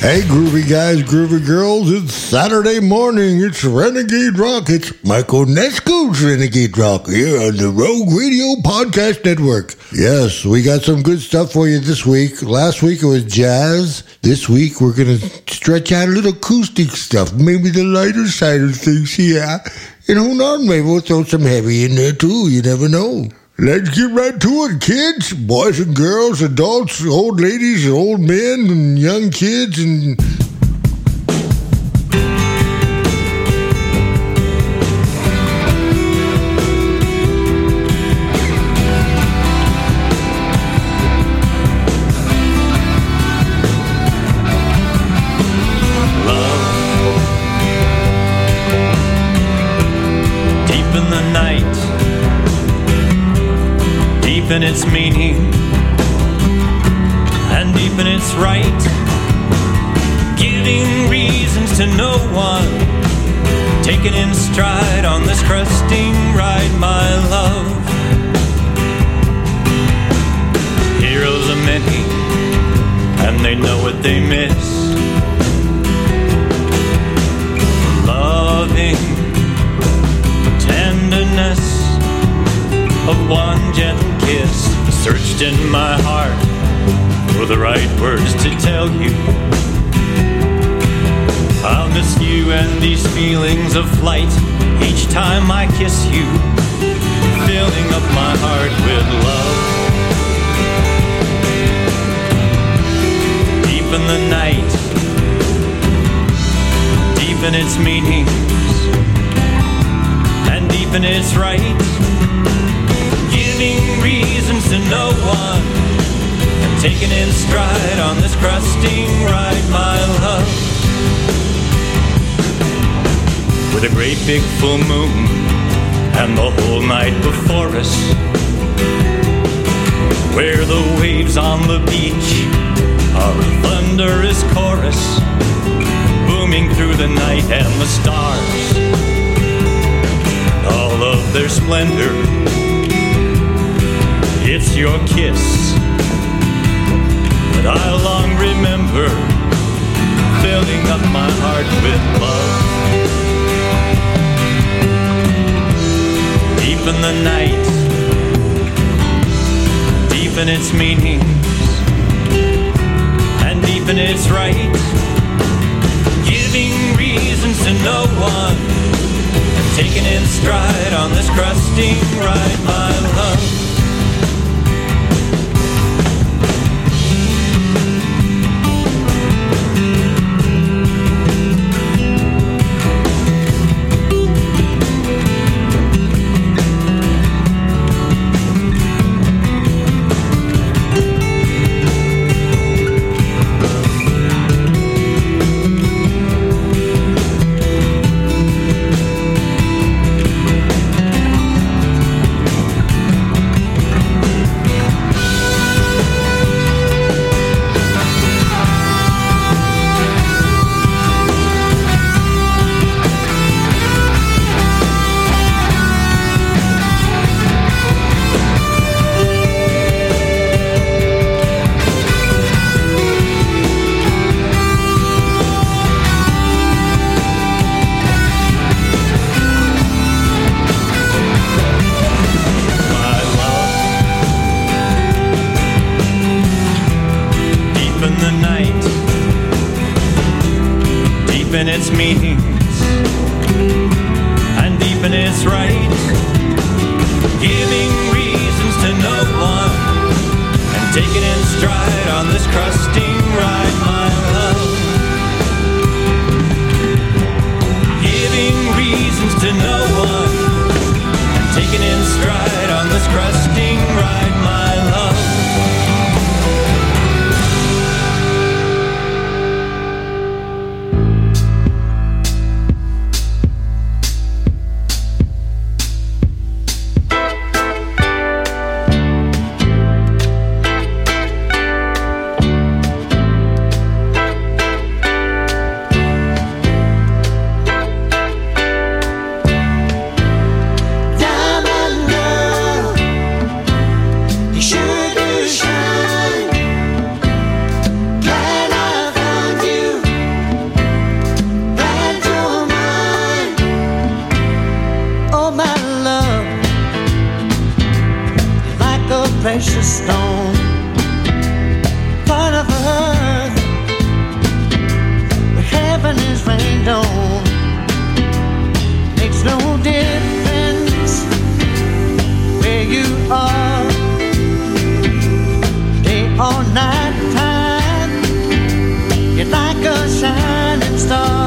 Hey, groovy guys, groovy girls, it's Saturday morning. It's Renegade Rock. It's Mike Onesko's Renegade Rock here on the Rogue Radio Podcast Network. Yes, we got some good stuff for you this week. Last week it was jazz. This week we're going to stretch out a little acoustic stuff, maybe the lighter side of things, yeah. And hold on, maybe we'll throw some heavy in there too. You never know. Let's get right to it, kids, boys and girls, adults, old ladies, old men, and young kids, and... Deep in its meaning, and deep in its right, giving reasons to no one, taken in stride on this cresting ride, my love. Heroes are many, and they know what they miss. Loving tenderness of one gentle kiss, searched in my heart for the right words to tell you I'll miss you, and these feelings of flight each time I kiss you, filling up my heart with love. Deep in the night, deep in its meanings, and deep in its right, giving reasons to no one, and taken in stride on this crusting ride, my love. With a great big full moon and the whole night before us, where the waves on the beach are a thunderous chorus, booming through the night, and the stars, all of their splendor. It's your kiss that I long remember, filling up my heart with love. Deep in the night, deep in its meanings, and deep in its right, giving reasons to no one, taken in stride on this crusting ride, my love. precious stone, part of earth, but heaven is rained on. Makes no difference where you are, day or night time, you're like a shining star.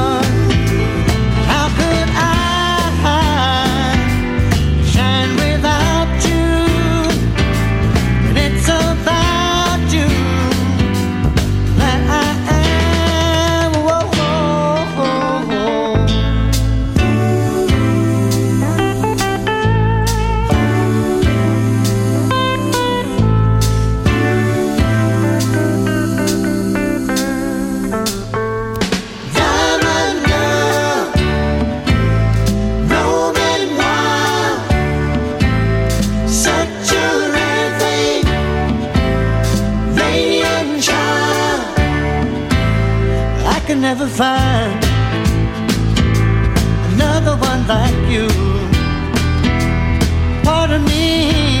Never find another one like you. Part of me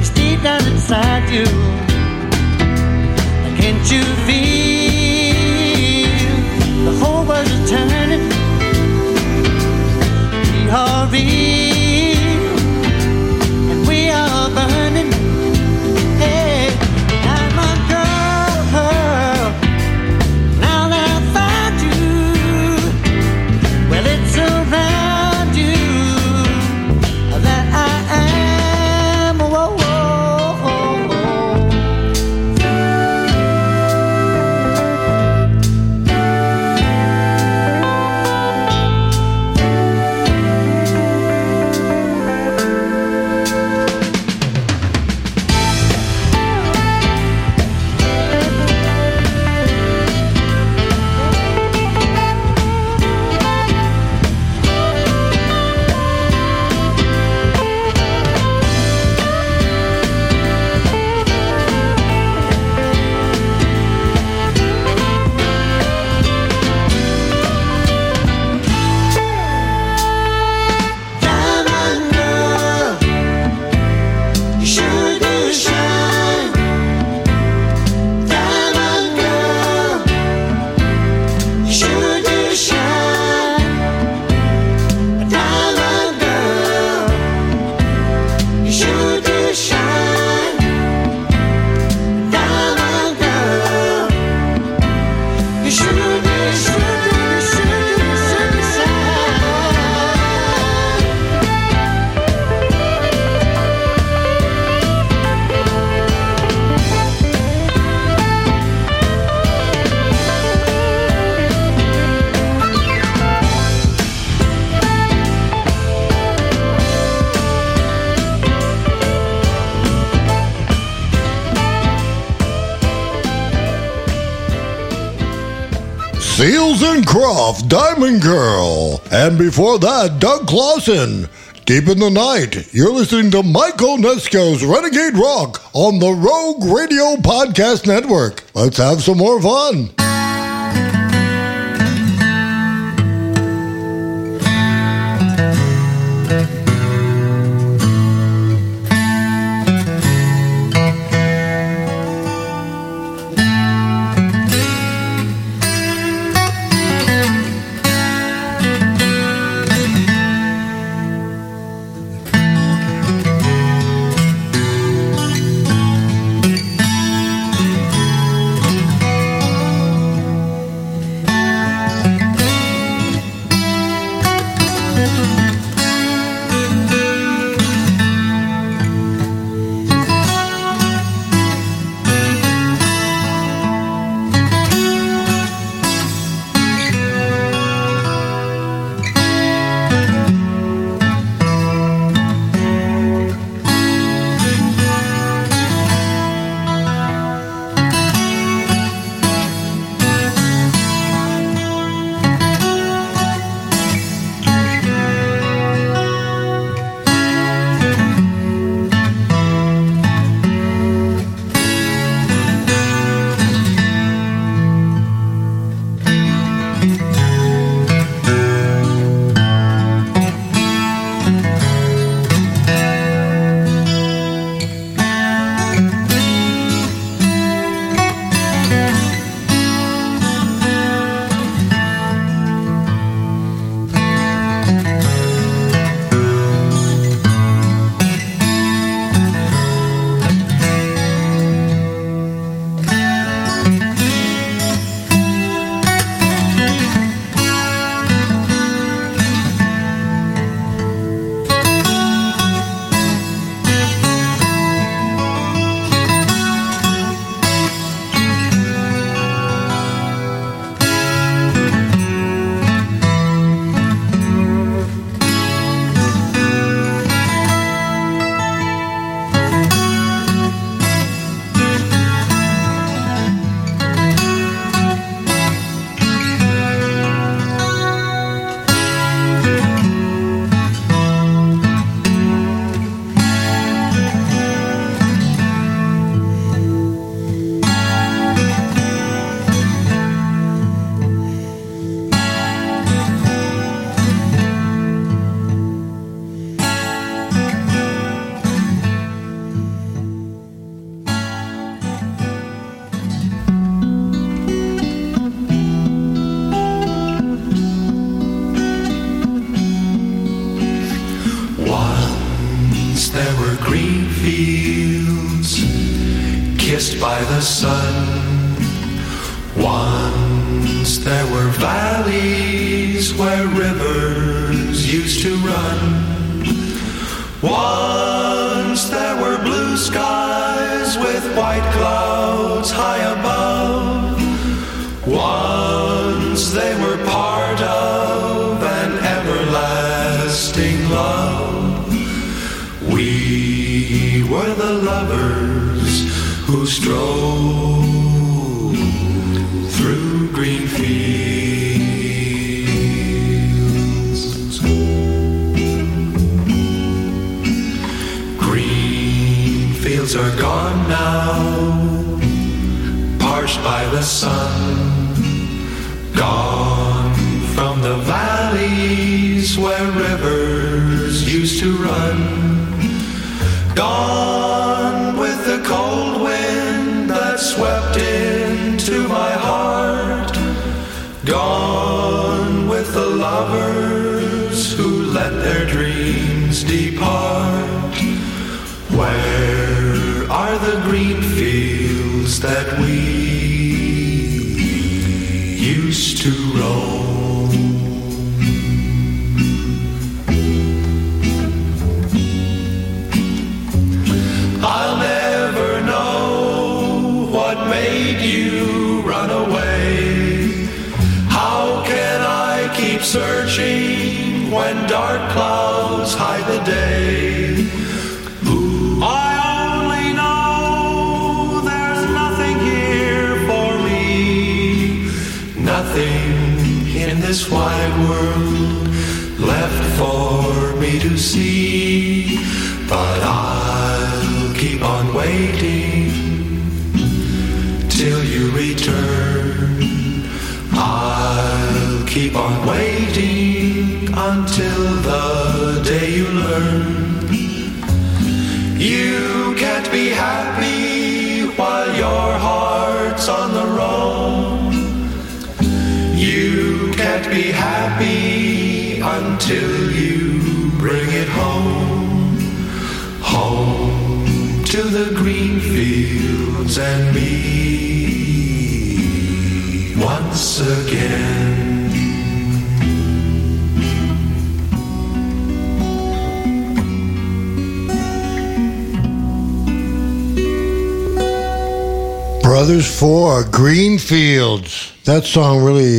is deep down inside you. Can't you feel the whole world is turning? We are real and we are burning. Seals and Croft, Diamond Girl. And before that, Doug Clausen, Deep in the Night. You're listening to Mike Onesko's Renegade Rock on the Rogue Radio Podcast Network. Let's have some more fun. Once there were green fields kissed by the sun. Once there were valleys where rivers used to run. Once there were blue skies with white clouds high above. Once they were part of an everlasting love. We were the lovers who strolled through green fields. Green fields are gone now, parched by the sun. Gone from the valleys where rivers used to run. Gone with the cold wind that swept into my heart. Gone with the lovers who let their dreams depart. Where are the green fields that we used to roam? I'll never know what made you run away. How can I keep searching when dark clouds hide the day? Ooh. I only know there's nothing here for me. Nothing in this wide world left for me to see, but I'll keep on waiting till you return. I'll keep on waiting until the day you learn. You can't be happy while your heart's on the road. You can't be happy until you bring it home. Home to the green fields and me once again. Brothers Four, Greenfields. That song really,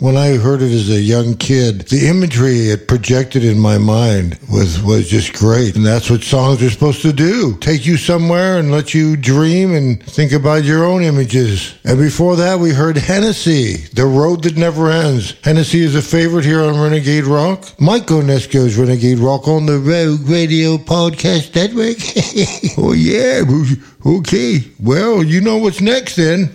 when I heard it as a young kid, the imagery it projected in my mind was just great. And that's what songs are supposed to do. Take you somewhere and let you dream and think about your own images. And before that, we heard Hennessy, The Road That Never Ends. Hennessy is a favorite here on Renegade Rock. Mike Onesko's Renegade Rock on the Rogue Radio Podcast Network. Oh, yeah. Okay, well, you know what's next then.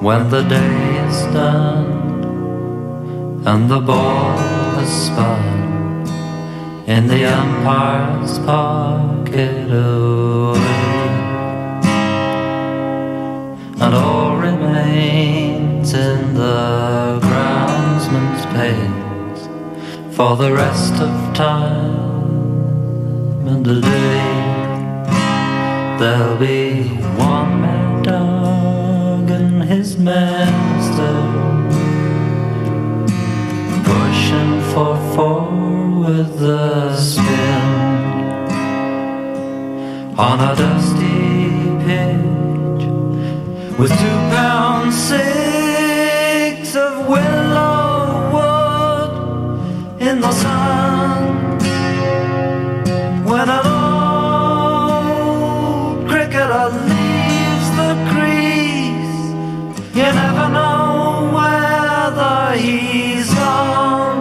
when the day is done and the ball is spun in the umpire's pocket away, and all remains in the groundsman's pains for the rest of time and the day. There'll be one mad dog and his master pushing for four with the spin on a dusty pitch with 2 pounds 6 of willow wood in the sun when a leaves the crease. You never know whether he's on.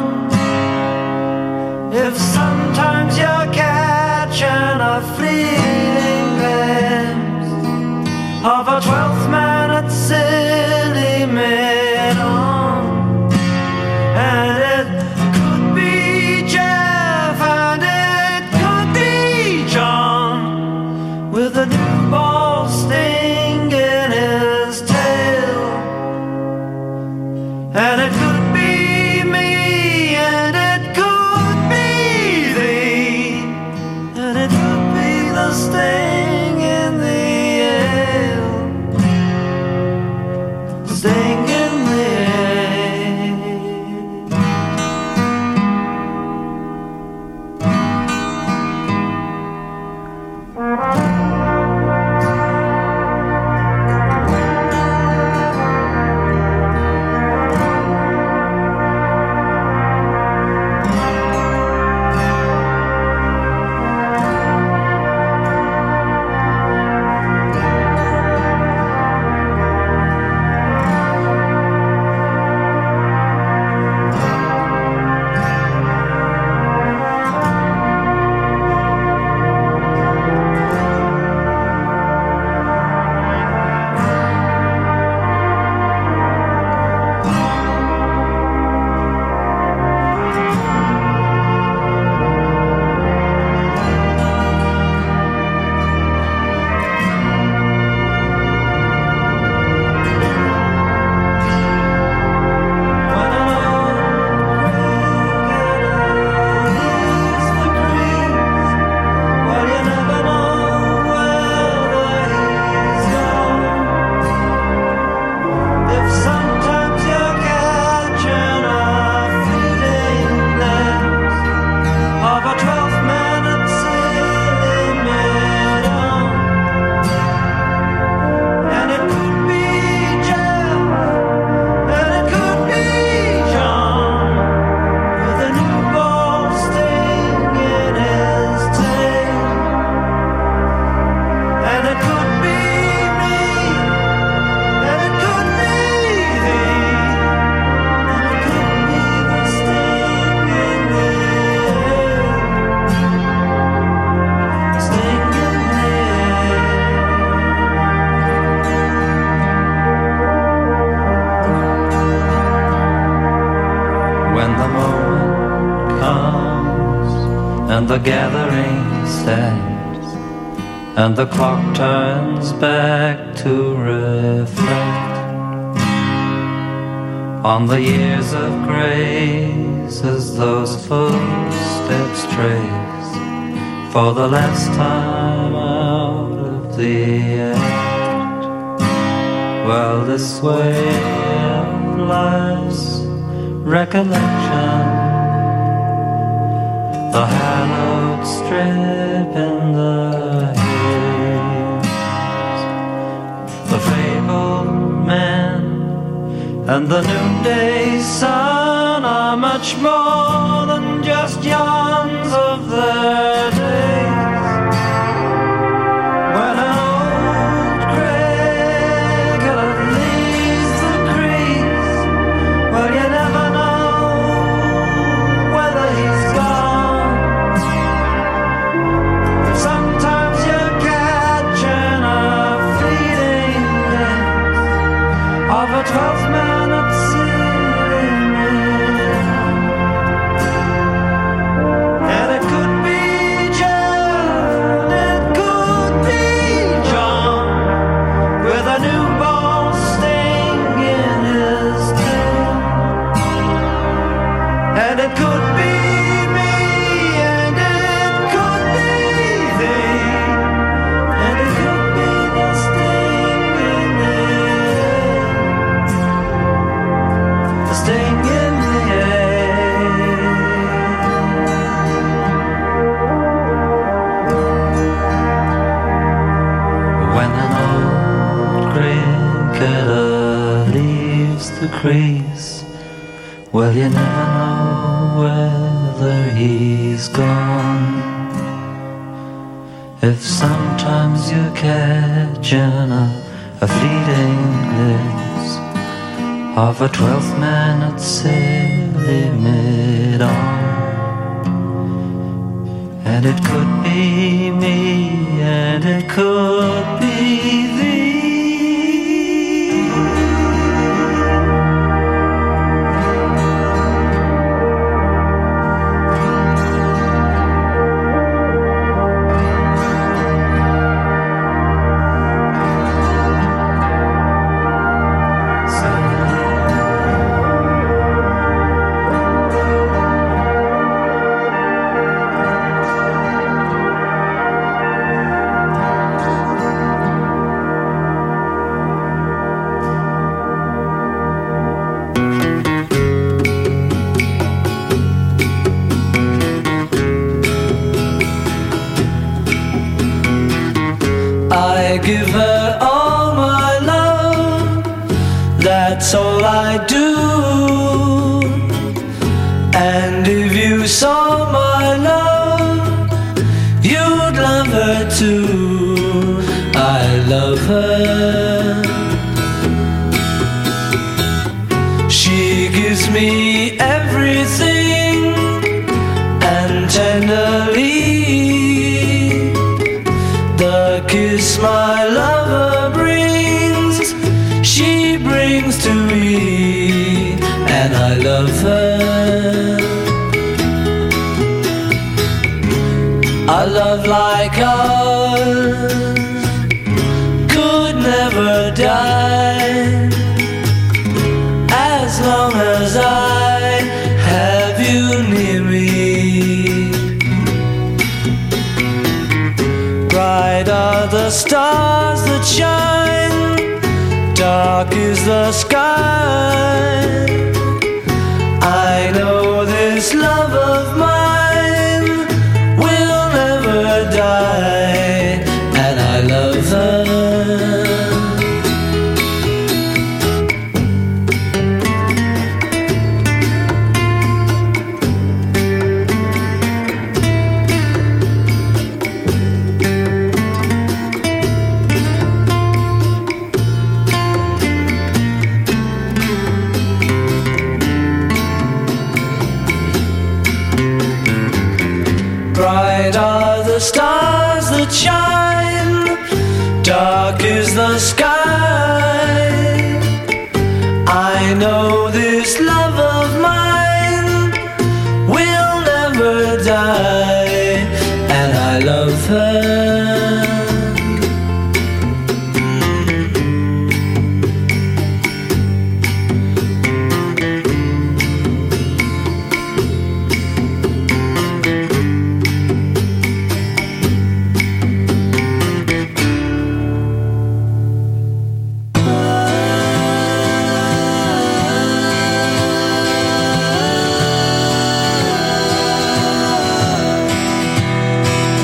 If sometimes you're catching a fleeting glimpse of a 12th man at city mid-on, and it could be Jeff and it could be John with a new ball sting in his tail, and it could be me, and it could be thee, and it could be the sting in the ale, sting in the ale. The gathering stands and the clock turns back to reflect on the years of grace as those footsteps trace for the last time out of the act. Well, this way of life's recollection, the hallowed strip in the hills, the fabled men and the noonday sun are much more than just yawns of their days. When an old cricketer leaves the crease, well, you never know whether he's gone. Sometimes you're catching a fleeting glimpse of a the crease. Well, you never know whether he's gone. If sometimes you catch in a fleeting glimpse of a 12th man at silly mid-on. And it could be me, and it could be thee.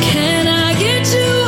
Can I get you?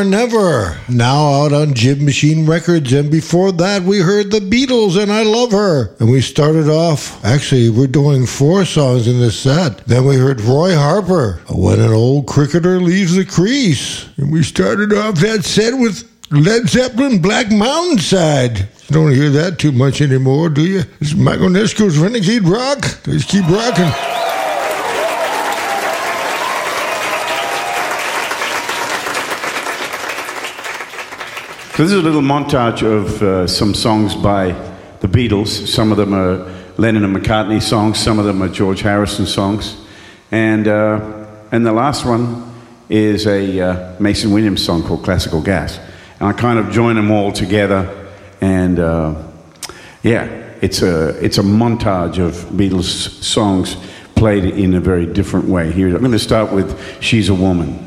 or Never, now out on Jib Machine Records. And before that, we heard The Beatles and I Love Her. And we started off, actually, we're doing four songs in this set. Then we heard Roy Harper, When an Old Cricketer Leaves the Crease. And we started off that set with Led Zeppelin, Black Mountain Side. Don't hear that too much anymore, do you? It's Mike Onesko's Renegade Rock. They just keep rocking. So this is a little montage of some songs by the Beatles. Some of them are Lennon and McCartney songs. Some of them are George Harrison songs. And the last one is a Mason Williams song called Classical Gas. And I kind of join them all together, and it's a montage of Beatles songs played in a very different way. Here, I'm going to start with She's a Woman.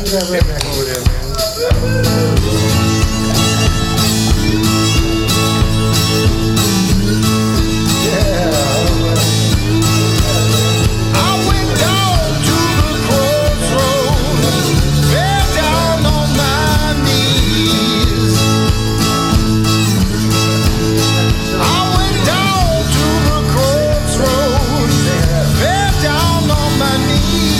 Get that redneck over there, man. Yeah. I went down to the crossroads, fell down on my knees. I went down to the crossroads, fell down on my knees.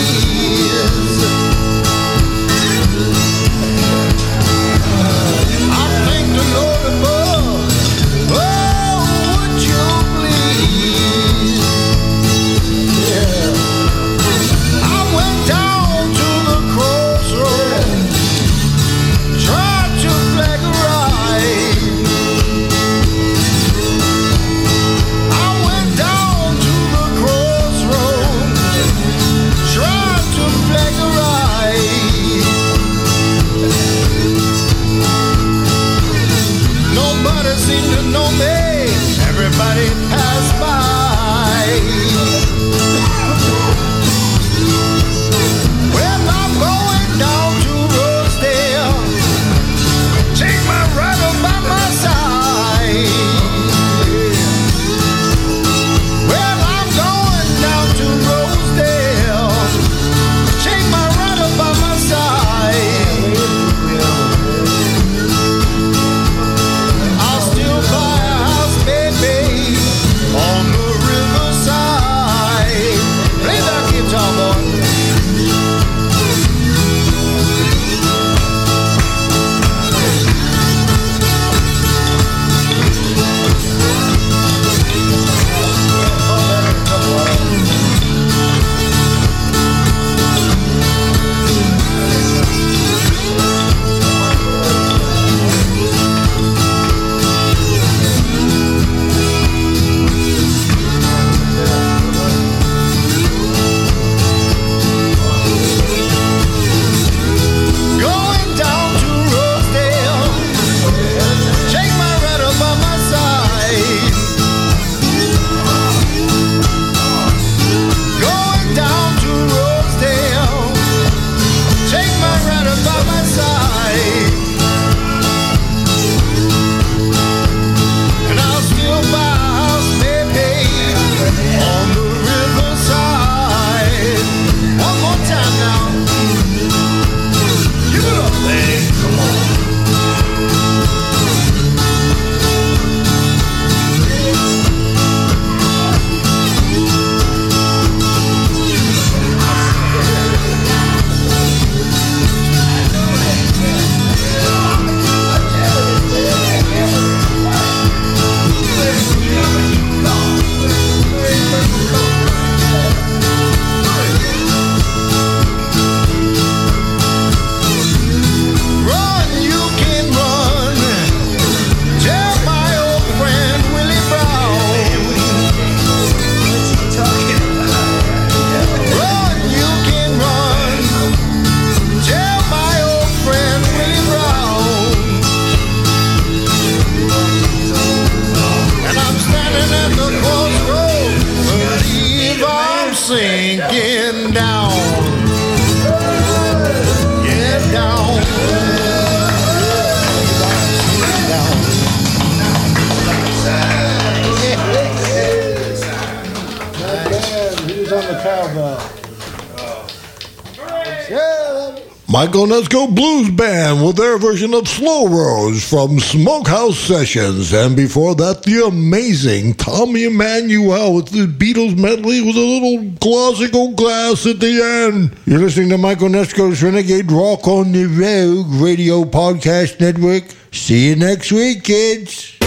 Mike Onesko Blues Band with their version of Slow Rose from Smokehouse Sessions. And before that, the amazing Tommy Emmanuel with the Beatles medley with a little classical glass at the end. You're listening to Mike Onesko's Renegade Rock on the Rogue Radio Podcast Network. See you next week, kids.